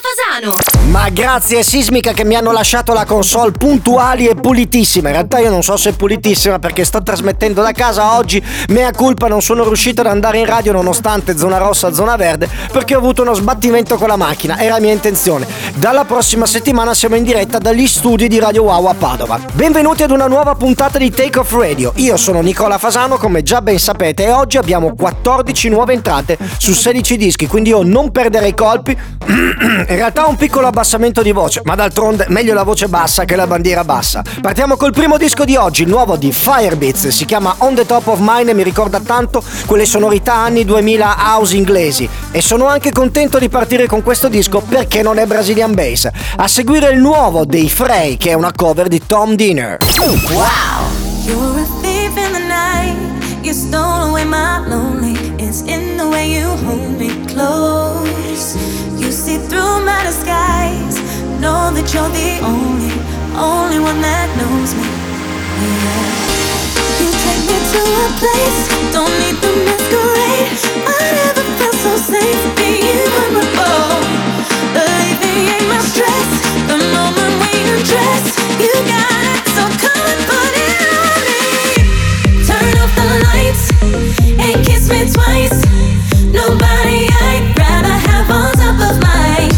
Fasano. Ma grazie Sismica che mi hanno lasciato la console puntuali e pulitissima. In realtà io non so se è pulitissima perché sto trasmettendo da casa oggi. Mea culpa, non sono riuscito ad andare in radio nonostante zona rossa, zona verde, perché ho avuto uno sbattimento con la macchina. Era mia intenzione. Dalla prossima settimana siamo in diretta dagli studi di Radio Wow a Padova. Benvenuti ad una nuova puntata di Takeoff Radio. Io sono Nicola Fasano, come già ben sapete, e oggi abbiamo 14 nuove entrate su 16 dischi, quindi io non perderei colpi. In realtà un piccolo abbassamento di voce, ma d'altronde meglio la voce bassa che la bandiera bassa. Partiamo col primo disco di oggi, il nuovo di Firebeatz, si chiama On the Top of Mine e mi ricorda tanto quelle sonorità anni 2000 house inglesi, e sono anche contento di partire con questo disco perché non è Brazilian Bass. A seguire il nuovo dei Frey, che è una cover di Tom Dinner. Wow! You stole away my lonely. It's in the way you hold me close. You see through my disguise. Know that you're the only one that knows me. Yeah. You take me to a place. Don't need the masquerade. I never felt so safe being vulnerable. Alleviate my stress. The moment we undress, you got it. So come and put it on me. Turn off the light. And kiss me twice. Nobody I'd rather have on top of mine.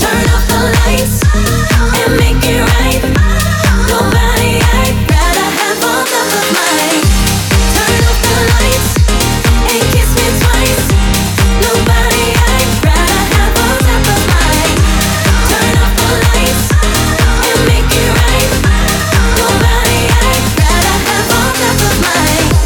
Turn off the lights and make it right. Nobody I'd rather have on top of mine. Turn off the lights and kiss me twice. Nobody I'd rather have on top of mine. Turn off the lights and make it right. Nobody I'd rather have on top of mine.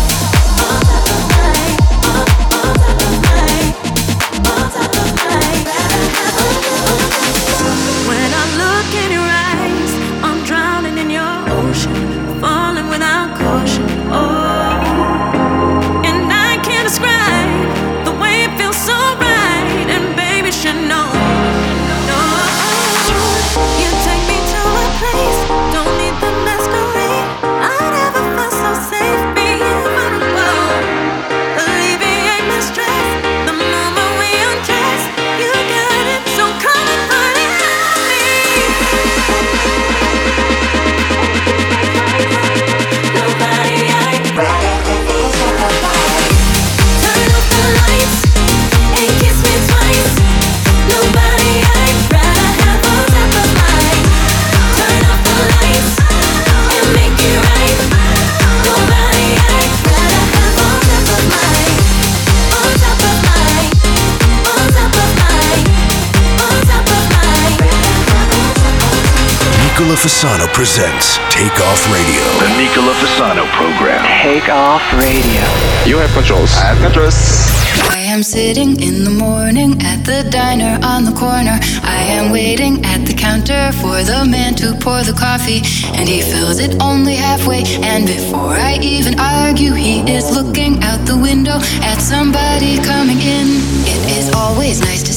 Nicola Fasano presents Takeoff Radio. The Nicola Fasano program. Takeoff Radio. You have controls. I have controls. I am sitting in the morning at the diner on the corner. I am waiting at the counter for the man to pour the coffee. And he fills it only halfway. And before I even argue, he is looking out the window at somebody coming in. It is always nice to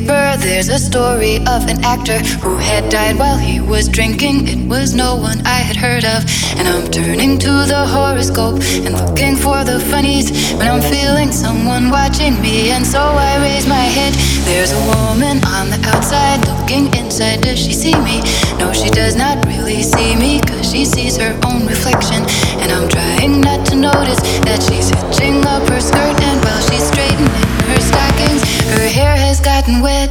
neighbor, there's a story of an actor who had died while he was drinking. It was no one I had heard of, and I'm turning to the horoscope and looking for the funnies, but I'm feeling someone watching me, and so I raise my head. There's a woman on the outside looking inside. Does she see me? No, she does not really see me, cause she sees her own reflection, and I'm trying not to notice that she's hitching up her skirt, and while she's straightening her stockings, her hair has gotten wet.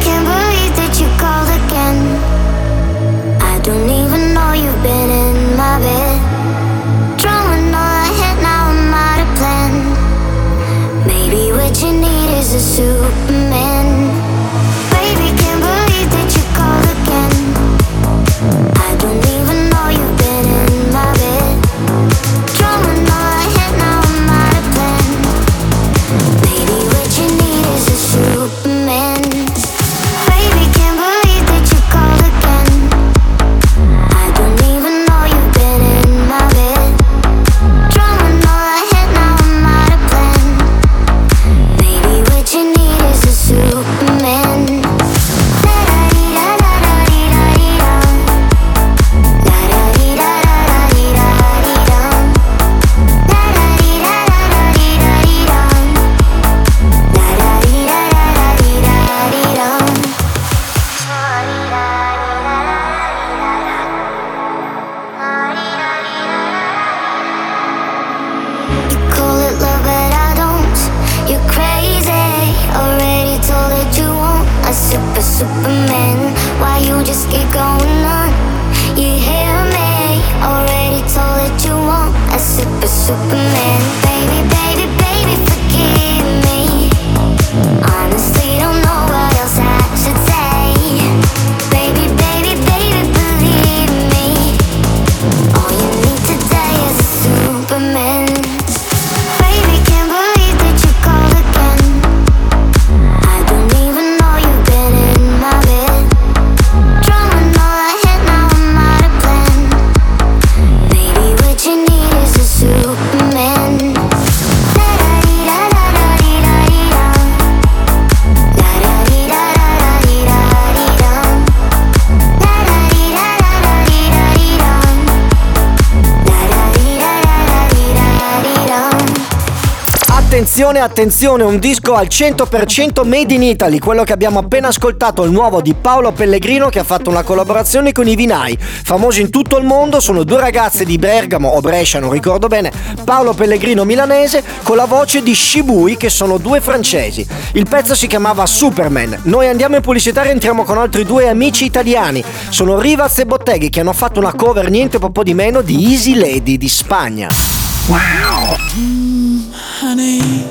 can't believe that you called again. I don't even know you've been in my bed. Drawing all ahead, now I'm out of plan. Maybe what you need is a Superman. Baby, can't believe that you called again. I don't even know you've been in my bed. Attenzione, un disco al 100% made in Italy, quello che abbiamo appena ascoltato, il nuovo di Paolo Pellegrino, che ha fatto una collaborazione con i Vinai, famosi in tutto il mondo. Sono due ragazze di Bergamo o Brescia, non ricordo bene, Paolo Pellegrino milanese, con la voce di Shibui, che sono due francesi. Il pezzo si chiamava Superman. Noi andiamo in pubblicità e entriamo con altri due amici italiani, sono Rivaz e Botteghi, che hanno fatto una cover niente po' di meno di Easy Lady di Spagna. Wow. Honey,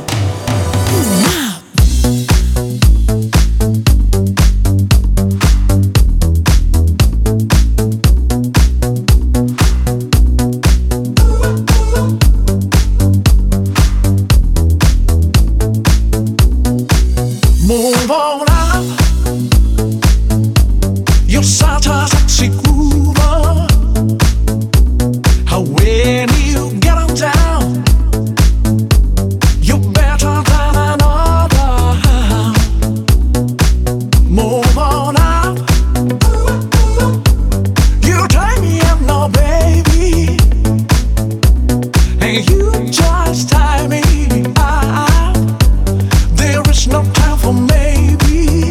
move on up. You're such a sexy groover. How when you get on down, no time for maybe,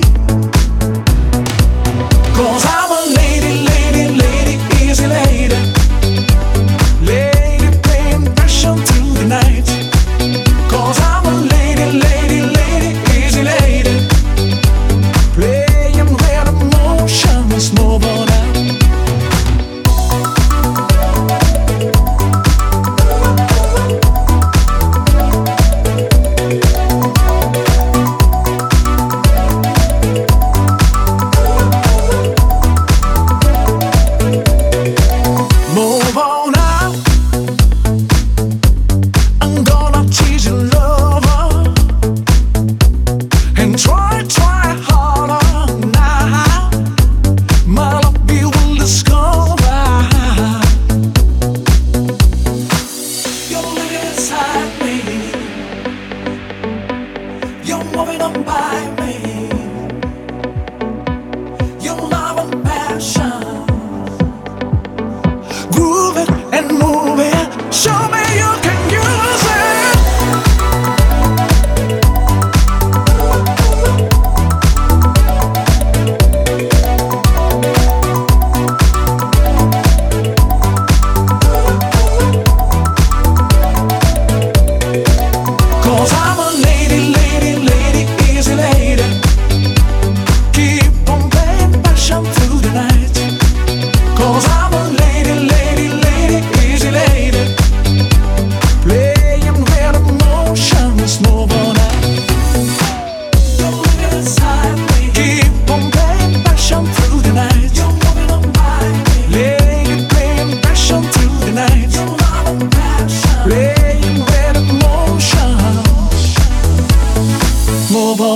'cause I'm a tonight, 'cause I'm a lady, lady, lady, easy lady, playing with emotion, let's move on out.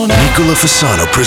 Nicola Fasano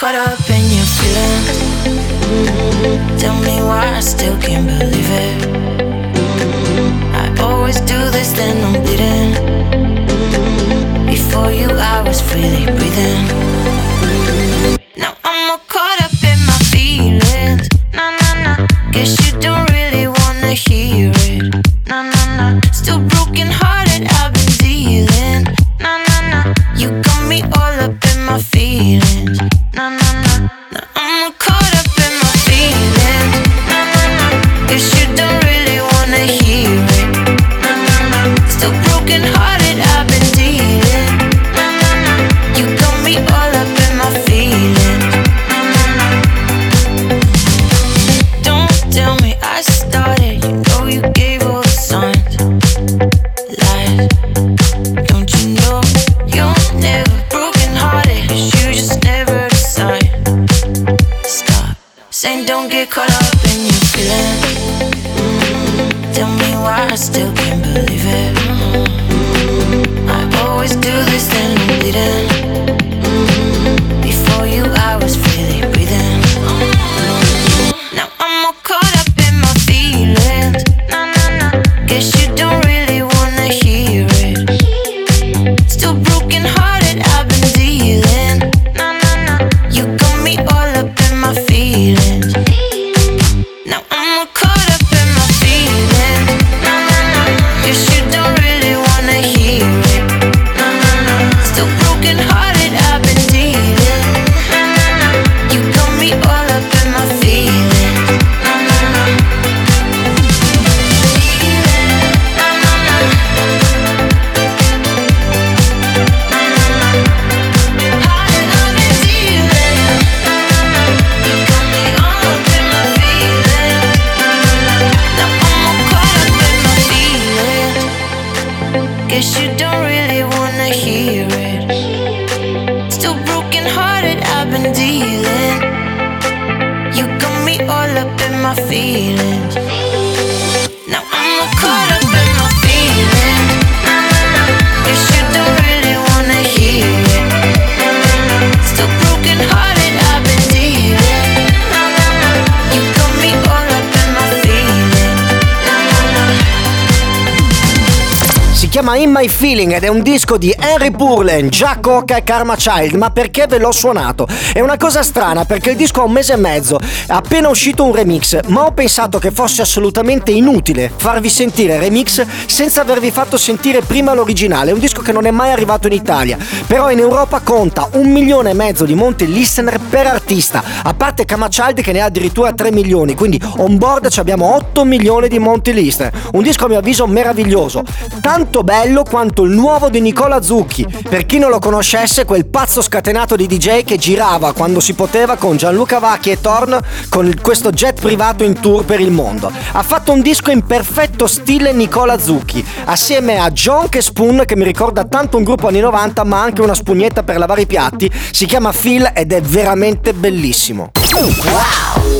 Caught up in your feelings, tell me why I still can't believe it. I always do this, then I'm bleeding. Before you I was freely breathing. Now I'm all caught up in my feelings. Nah, guess you don't really wanna hear it. Nah, still broken hearted, I've been dealing. Nah, you got me all up in my feelings. chiama In My Feeling ed è un disco di Henry Burlen, Jack O'Ka e Karma Child. Ma perché ve l'ho suonato? È una cosa strana perché il disco ha un mese e mezzo, è appena uscito un remix, ma ho pensato che fosse assolutamente inutile farvi sentire remix senza avervi fatto sentire prima l'originale. È un disco che non è mai arrivato in Italia, però in Europa conta 1,5 milioni di monthly listener per artista, a parte Karma Child che ne ha addirittura 3 milioni, quindi on board abbiamo 8 milioni di monthly listener. Un disco a mio avviso meraviglioso, tanto bello quanto il nuovo di Nicola Zucchi, per chi non lo conoscesse, quel pazzo scatenato di DJ che girava quando si poteva con Gianluca Vacchi e Thorn con questo jet privato in tour per il mondo. Ha fatto un disco in perfetto stile Nicola Zucchi, assieme a John Spoon, che mi ricorda tanto un gruppo anni 90 ma anche una spugnetta per lavare i piatti, si chiama Phil ed è veramente bellissimo. Wow!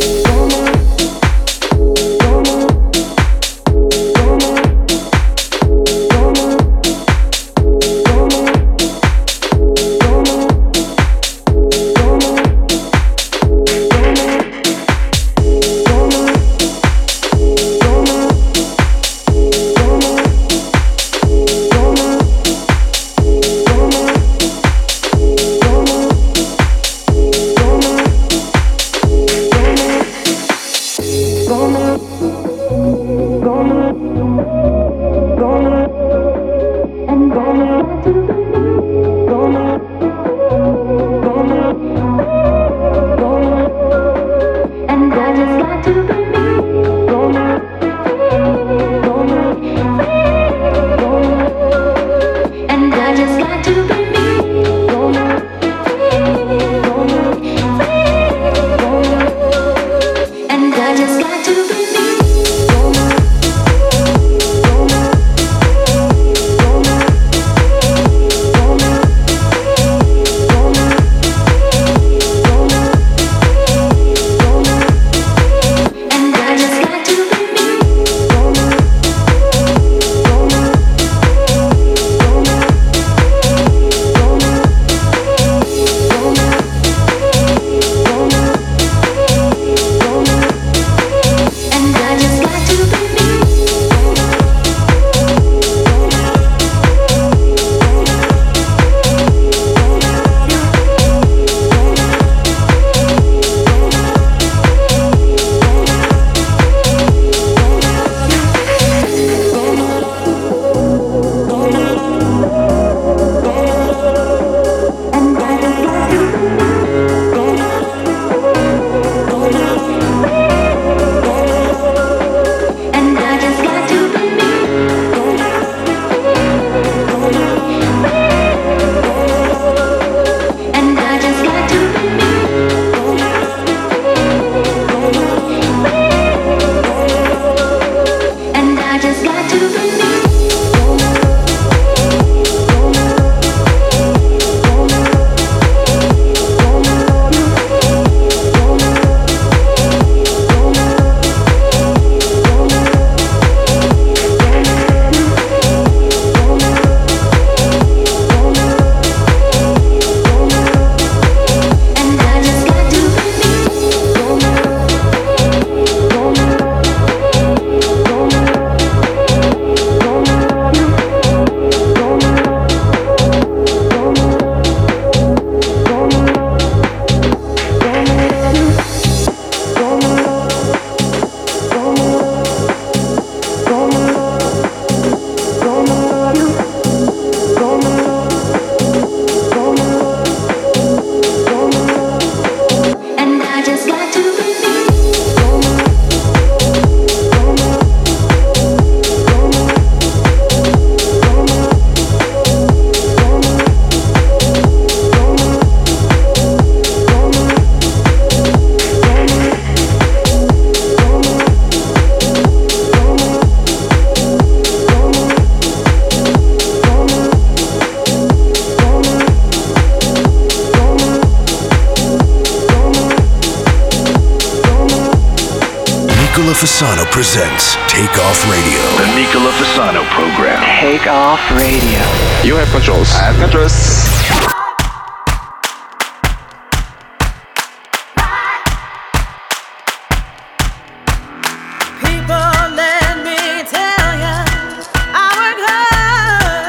Fasano presents Takeoff Radio. The Nicola Fasano program. Takeoff Radio. You have controls. I have controls. People, let me tell you, I work hard.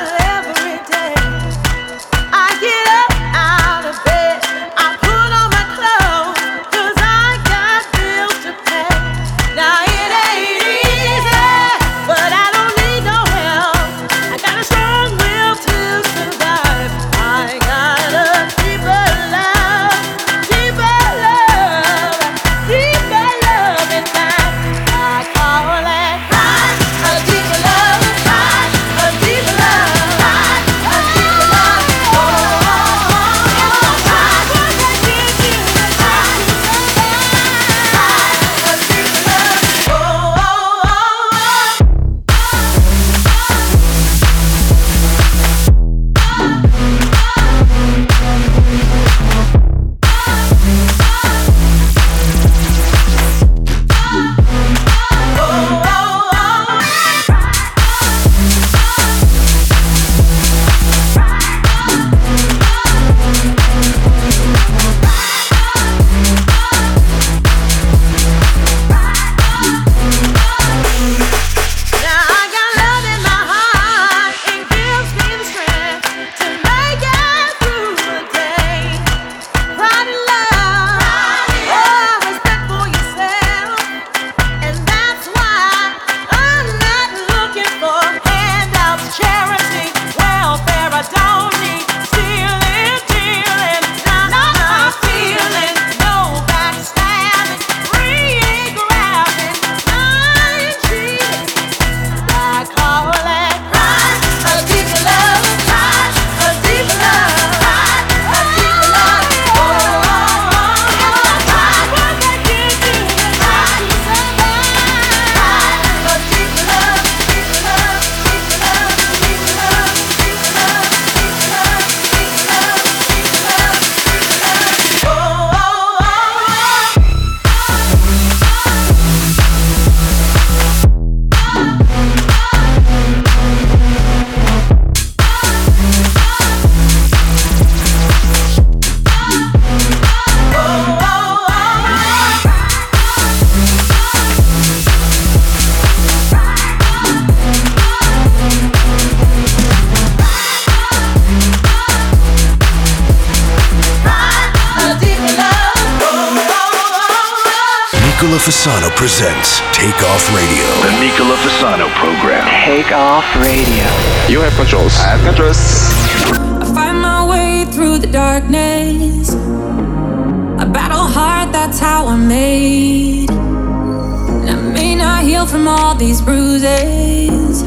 Fasano presents Takeoff Radio. The Nicola Fasano program. Takeoff Radio. You have controls. I have controls. I find my way through the darkness. I battle hard, that's how I'm made. And I may not heal from all these bruises,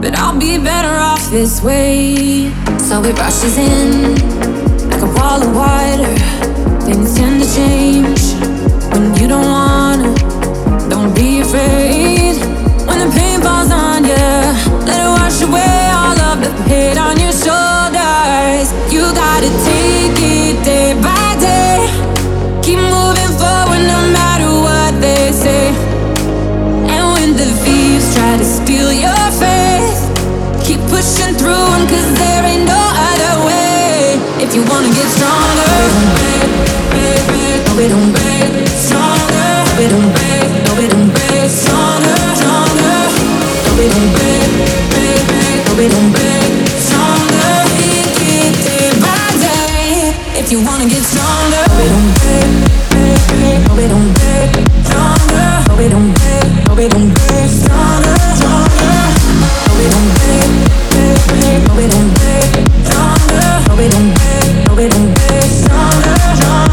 but I'll be better off this way. So it rushes in like a wall of water. Things tend to change when you don't wanna, don't be afraid. When the pain falls on you, let it wash away all of the pain on your shoulders. You gotta take it day by day. Keep moving forward no matter what they say. And when the thieves try to steal your faith, keep pushing through 'em, 'cause there ain't no other way. If you wanna get stronger, we don't break. Stronger, we don't break. No, we don't break. Stronger, stronger. No, we don't break, break, break. No, we don't break. Stronger, take it day by day. If you wanna get stronger, no, we don't break, break, break. No, we don't break. Stronger, no, we don't break. No, we don't break. Stronger, stronger. No, we don't break, break, break. No, we don't break. Stronger, no, we don't break. No, we don't break. Stronger, stronger.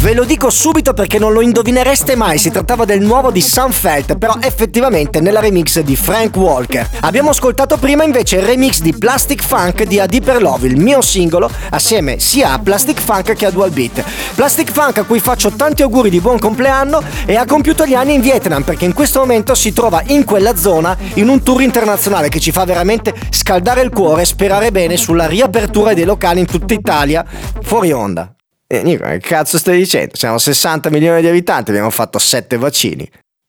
Ve lo dico subito perché non lo indovinereste mai, si trattava del nuovo di Sam Feldt, però effettivamente nella remix di Frank Walker. Abbiamo ascoltato prima invece il remix di Plastic Funk di A Deeper Love, il mio singolo, assieme sia a Plastic Funk che a Dual Beat. Plastic Funk a cui faccio tanti auguri di buon compleanno, e ha compiuto gli anni in Vietnam perché in questo momento si trova in quella zona in un tour internazionale che ci fa veramente scaldare il cuore e sperare bene sulla riapertura dei locali in tutta Italia, fuori onda. Nico, che cazzo stai dicendo? Siamo 60 milioni di abitanti, abbiamo fatto 7 vaccini.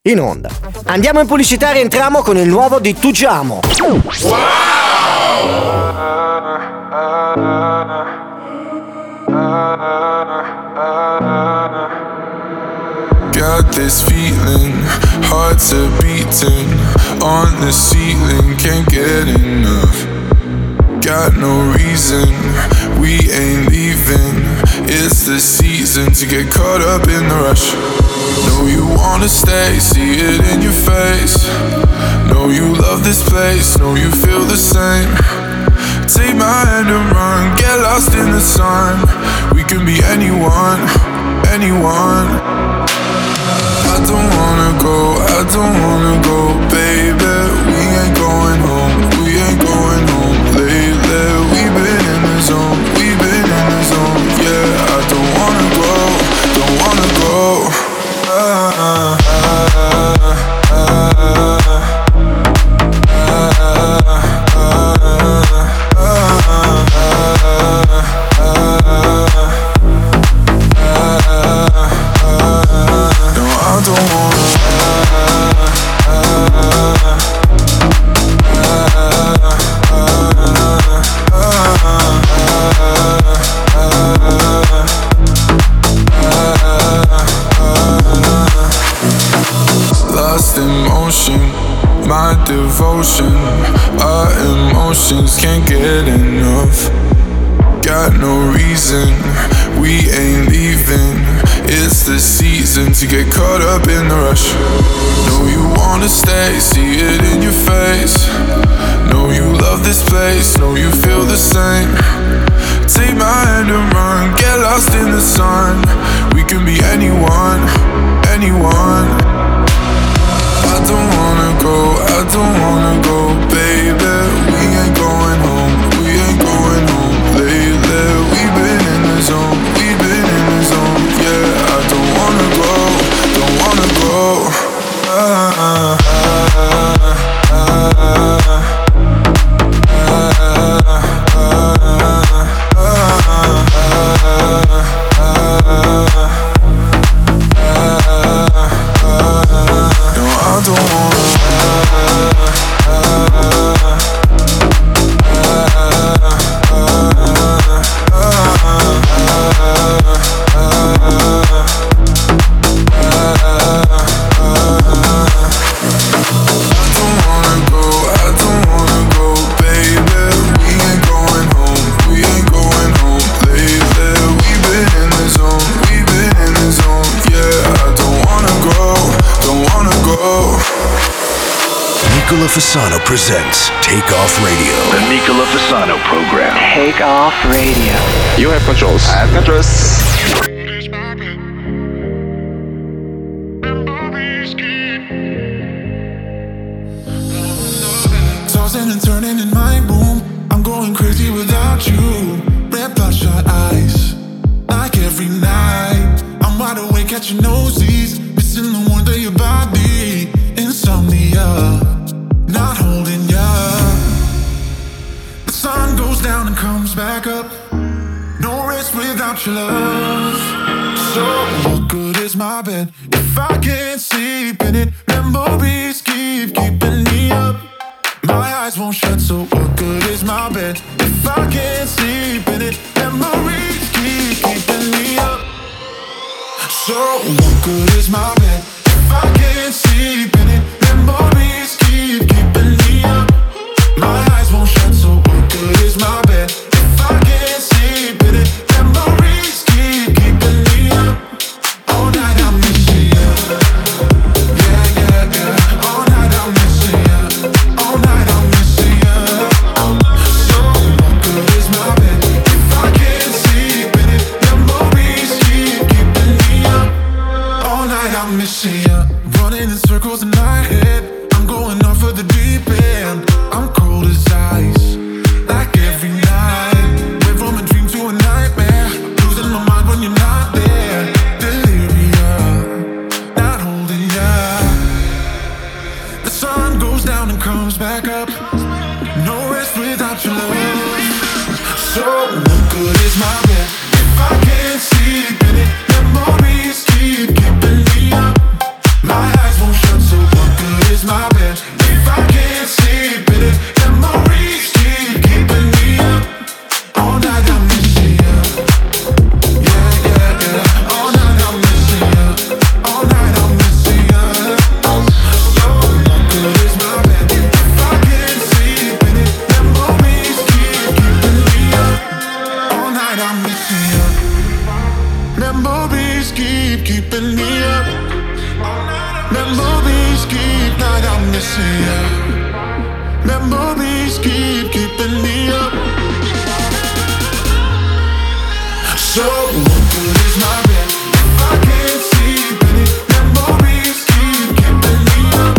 In onda. Andiamo in pubblicità e rientriamo con il nuovo di Tugiamo. Got this feeling, hearts are beating on the ceiling, can't get enough. Got no reason, we ain't leaving. It's the season to get caught up in the rush. Know you wanna stay, see it in your face. Know you love this place, know you feel the same. Take my hand and run, get lost in the sun. We can be anyone, anyone. I don't wanna go, I don't wanna go, baby. We ain't going home, we ain't going home. We've been in the zone, we've been in the zone. Yeah, I don't wanna go, don't wanna go. No, I don't wanna. Lost in motion, my devotion. Our emotions can't get enough. Got no reason, we ain't leaving. It's the season to get caught up in the rush. Know you wanna stay, see it in your face. Know you love this place, know you feel the same. Take my hand and run, get lost in the sun. We can be anyone, anyone. I don't wanna go, I don't wanna go, baby. We ain't going home, we ain't going home. Lately, we've been in the zone, we've been in the zone. Yeah, I don't wanna go, don't wanna go. No, I don't wanna. Fasano presents Takeoff Radio. The Nicola Fasano program. Takeoff Radio. You have controls. I have controls. And turning in my room, I'm going crazy without you. Red bloodshot eyes, like every night. I'm wide awake, catching noses, missing the warmth of your body. Insomnia, not holding ya. The sun goes down and comes back up. No rest without your love. So what good is my bed if I can't sleep in it? Memories keep keeping me up. My eyes won't shut, so what good is my bed if I can't sleep in it? Memories keep keeping me up. So what good is my bed if I can't sleep in it? Memories keep keeping me up. My eyes won't shut, so what good is my bed if I can't sleep in it? Memories keep keeping me up. All night I'm missing you. Yeah, yeah, yeah. All night I'm missing you. All night I'm missing you. So what good is my bed if I can't sleep in it? Memories keep keeping me up. All night I'm missing you. Running in circles in my head, I'm going off of the deep end. I'm cold as ice, like every night. Went from a dream to a nightmare, losing my mind when you're not there. Delirium, not holding ya. The sun goes down and comes back up. No rest without your love. So what good is my bed if I can't sleep in it? Memories keep keeping me up. My eyes won't shut, so what good is my bed if I can't sleep in it? Memories keep keeping me up. All night I'm missing you. Yeah, yeah, yeah. All night I'm missing you. All night I'm missing you. So what good is my bed if I can't sleep in it? Memories keep keeping me up. All night I'm missing you. Memories keep keeping me up. Memories keep, night I'm missing ya. Memories keep keeping me up. So what good is my bed if I can't sleep in it? Memories keep keeping me up.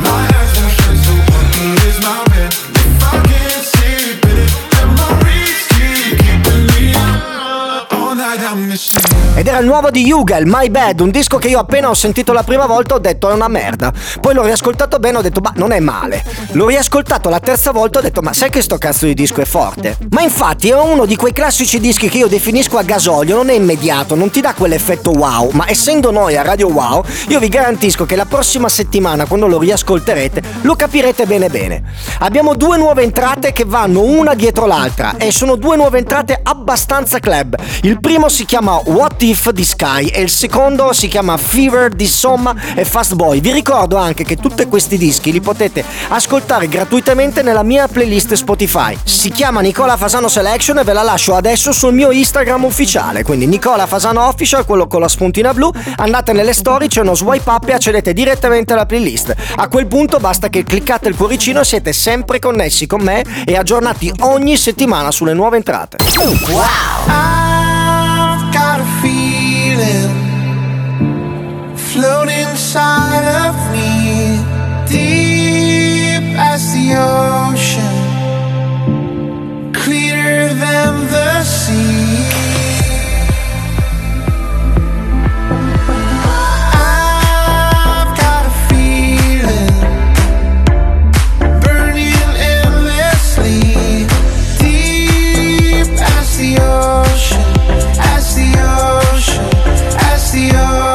My eyes won't shut, so what good is my bed if I can't sleep in it? Memories keep keeping me up. All night I'm missing ya. Ed era il nuovo di Yugal, My Bad, un disco che io appena ho sentito la prima volta ho detto è una merda. Poi l'ho riascoltato bene, ho detto ma non è male. L'ho riascoltato la terza volta, ho detto ma sai che sto cazzo di disco è forte. Ma infatti è uno di quei classici dischi che io definisco a gasolio, non è immediato, non ti dà quell'effetto wow. Ma essendo noi a Radio Wow, io vi garantisco che la prossima settimana quando lo riascolterete lo capirete bene bene. Abbiamo due nuove entrate che vanno una dietro l'altra e sono due nuove entrate abbastanza club. Il primo si chiama What di Sky e il secondo si chiama Fever di Somma e Fast Boy. Vi ricordo anche che tutti questi dischi li potete ascoltare gratuitamente nella mia playlist Spotify. Si chiama Nicola Fasano Selection e ve la lascio adesso sul mio Instagram ufficiale, quindi Nicola Fasano Official, quello con la spuntina blu. Andate nelle story, c'è uno swipe up e accedete direttamente alla playlist. A quel punto basta che cliccate il cuoricino e siete sempre connessi con me e aggiornati ogni settimana sulle nuove entrate. Wow! Got a feeling float inside of me, deep as the ocean, clearer than the sea. I've got a feeling burning endlessly, deep as the ocean. As the ocean, as the ocean.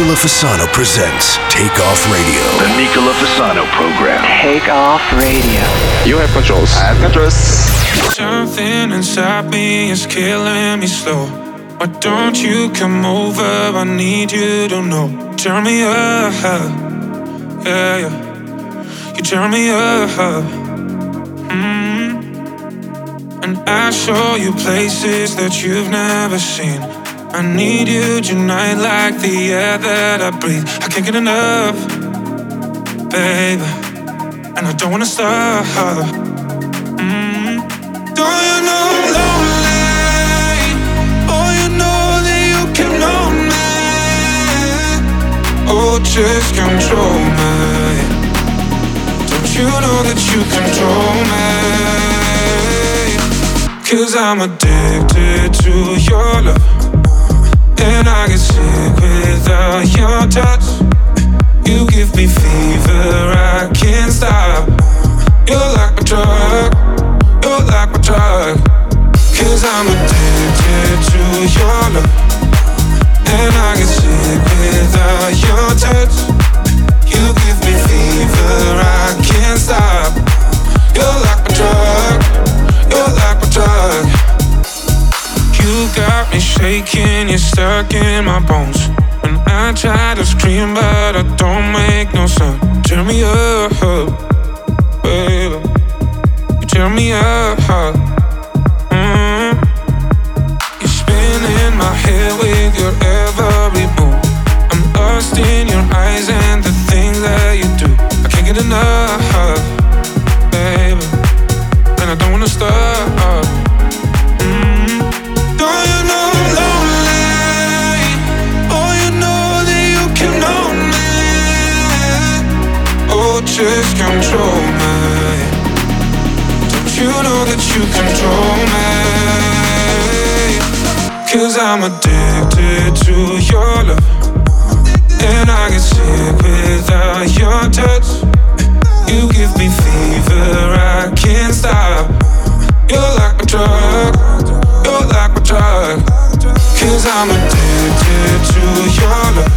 Nicola Fasano presents Takeoff Radio. The Nicola Fasano program. Takeoff Radio. You have controls. I have controls. Something inside me is killing me slow. Why don't you come over? I need you to know. Turn me up, yeah, yeah. You turn me up, And I show you places that you've never seen. I need you tonight like the air that I breathe. I can't get enough, baby, and I don't wanna stop. Don't you know I'm lonely? Oh, you know that you can own me. Oh, just control me. Don't you know that you control me? 'Cause I'm addicted to your love, and I get sick without your touch. You give me fever, I can't stop. You're like my drug, you're like my drug. 'Cause I'm addicted to your love, and I get sick without your touch. You give me fever, I can't stop. You're like my drug, you're like my drug. You got me shaking, you're stuck in my bones. And I try to scream, but I don't make no sound. Turn me up, baby. You turn me up, You're spinning my head with your every move. I'm lost in your eyes and the things that you do. I can't get enough, baby, and I don't wanna stop. Just control me. Don't you know that you control me? 'Cause I'm addicted to your love, and I get sick without your touch. You give me fever, I can't stop. You're like my drug, you're like my drug. 'Cause I'm addicted to your love,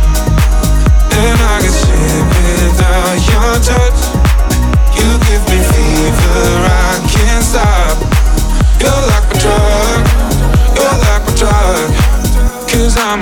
and I get sick without your touch. You give me fever, I can't stop. You're like my drug, you're like my drug. 'Cause I'm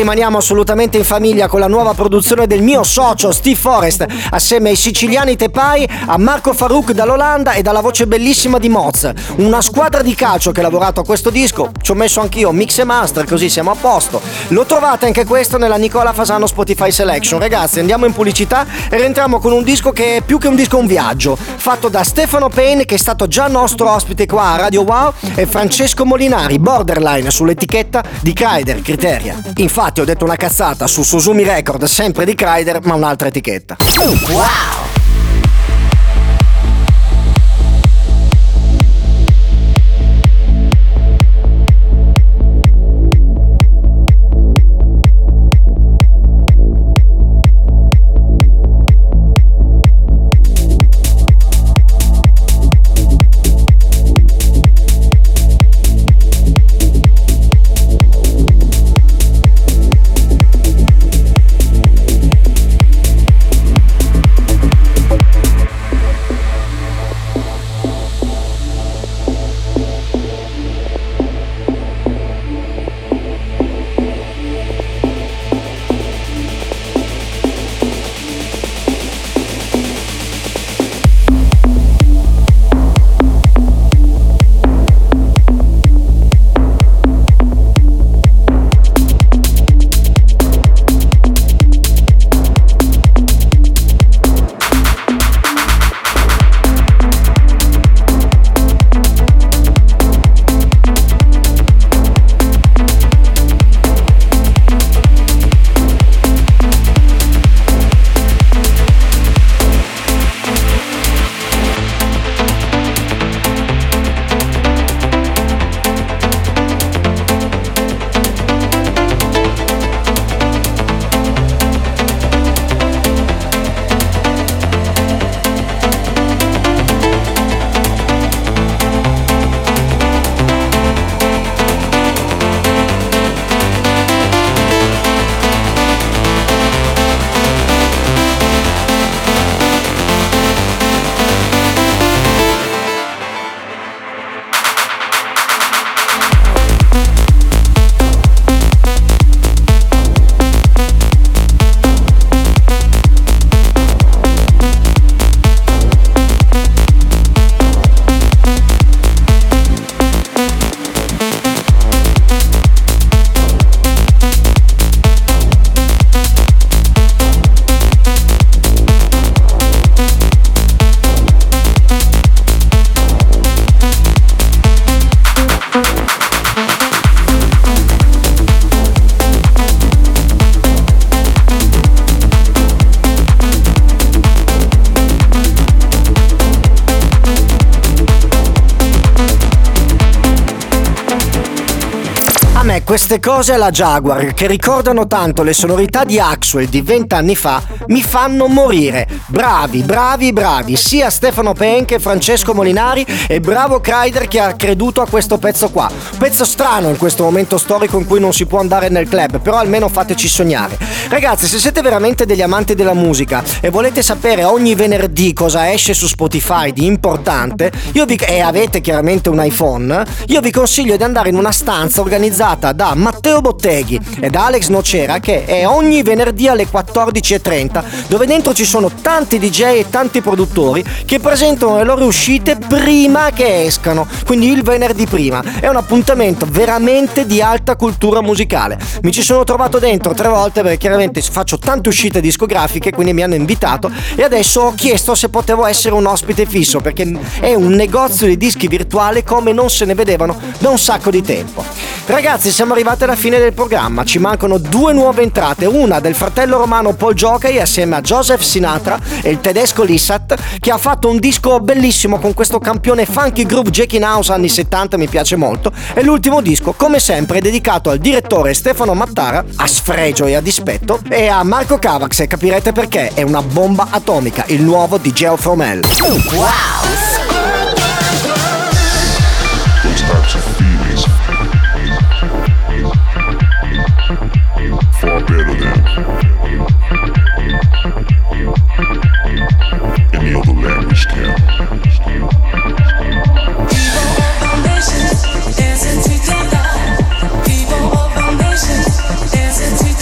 rimaniamo assolutamente in famiglia con la nuova produzione del mio socio Steve Forrest, assieme ai siciliani Tepai, a Marco Farouk dall'Olanda e dalla voce bellissima di Moz. Una squadra di calcio che ha lavorato a questo disco, ci ho messo anch'io mix e master, così siamo a posto. Lo trovate anche questo nella Nicola Fasano Spotify Selection. Ragazzi, andiamo in pubblicità e rientriamo con un disco che è più che un disco, un viaggio, fatto da Stefano Payne, che è stato già nostro ospite qua a Radio Wow, e Francesco Molinari, Borderline, sull'etichetta di Kryder, Criteria. Infatti ho detto una cazzata su Suzumi Record, sempre di Kryder, ma un'altra etichetta. Wow! Queste cose alla Jaguar, che ricordano tanto le sonorità di Axwell di 20 anni fa, mi fanno morire. Bravi, bravi, bravi, sia Stefano Payne che Francesco Molinari, e bravo Kryder che ha creduto a questo pezzo qua. Pezzo strano in questo momento storico in cui non si può andare nel club, però almeno fateci sognare. Ragazzi, se siete veramente degli amanti della musica e volete sapere ogni venerdì cosa esce su Spotify di importante, e avete chiaramente un iPhone, io vi consiglio di andare in una stanza organizzata da Matteo Botteghi ed Alex Nocera, che è ogni venerdì alle 14:30, dove dentro ci sono tanti DJ e tanti produttori che presentano le loro uscite prima che escano, quindi il venerdì prima. È un appuntamento veramente di alta cultura musicale. Mi ci sono trovato dentro 3 volte perché chiaramente faccio tante uscite discografiche, quindi mi hanno invitato, e adesso ho chiesto se potevo essere un ospite fisso, perché è un negozio di dischi virtuale come non se ne vedevano da un sacco di tempo. Ragazzi, siamo arrivati alla fine del programma, ci mancano 2 nuove entrate, una del fratello romano Paul Giocai assieme a Joseph Sinatra e il tedesco Lissat, che ha fatto un disco bellissimo con questo campione funky groove Jack in House anni 70, mi piace molto, e l'ultimo disco come sempre è dedicato al direttore Stefano Mattara, a sfregio e a dispetto, e a Marco Cavax, e capirete perché, è una bomba atomica, il nuovo di Geo From Hell. Wow! Far better than any other language can. People of our nation dancing to the light. People of our nation dancing to the light.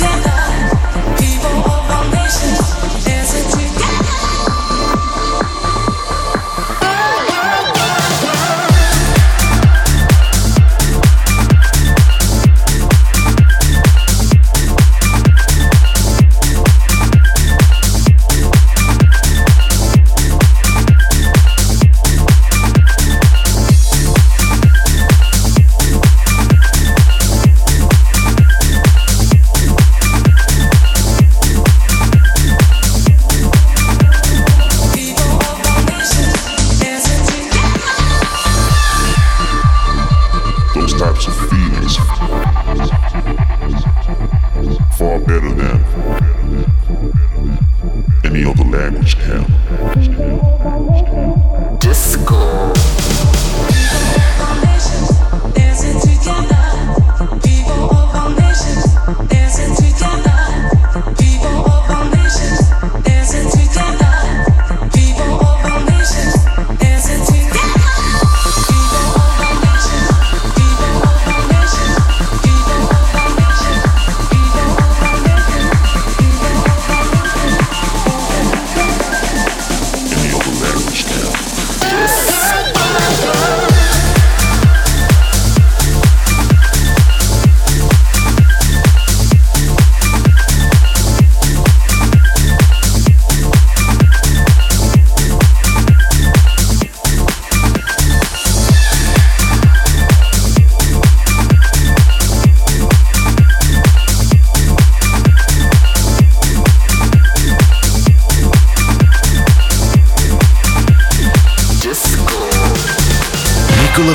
Nicola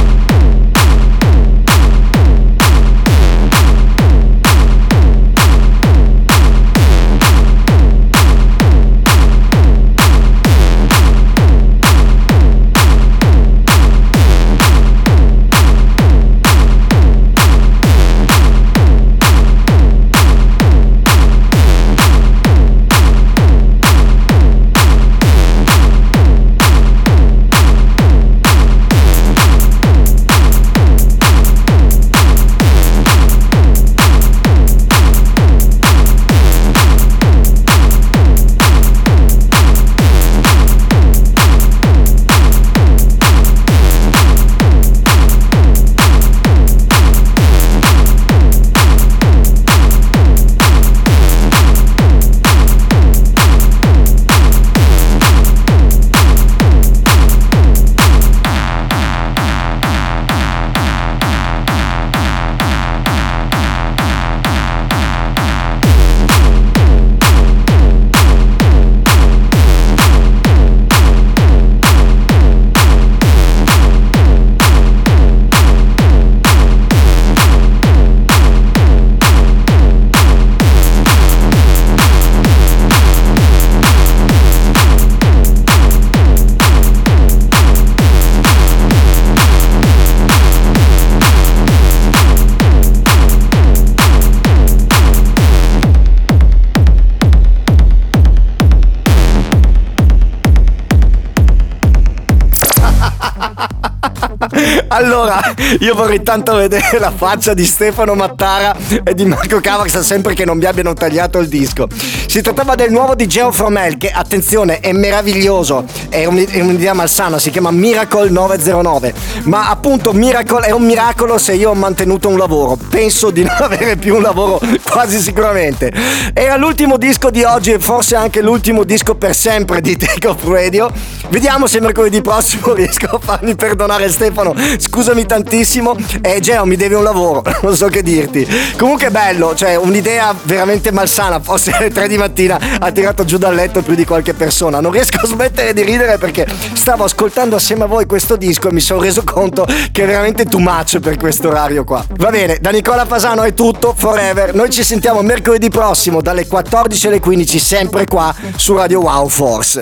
Allora, io vorrei tanto vedere la faccia di Stefano Mattara e di Marco Cavax, sempre che non mi abbiano tagliato il disco. Si trattava del nuovo di Geo Fromel, che, attenzione, è meraviglioso, è un'idea malsana, si chiama Miracle 909. Ma appunto Miracle è un miracolo se io ho mantenuto un lavoro. Penso di non avere più un lavoro, quasi sicuramente. Era l'ultimo disco di oggi e forse anche l'ultimo disco per sempre di Take Off Radio. Vediamo se mercoledì prossimo riesco a farmi perdonare Stefano. Scusami tantissimo, Geo mi devi un lavoro, non so che dirti. Comunque è bello, cioè un'idea veramente malsana, forse alle 3 di mattina ha tirato giù dal letto più di qualche persona. Non riesco a smettere di ridere perché stavo ascoltando assieme a voi questo disco e mi sono reso conto che è veramente too much per questo orario qua. Va bene, da Nicola Fasano è tutto, forever. Noi ci sentiamo mercoledì prossimo dalle 14 alle 15 sempre qua su Radio Wow Force.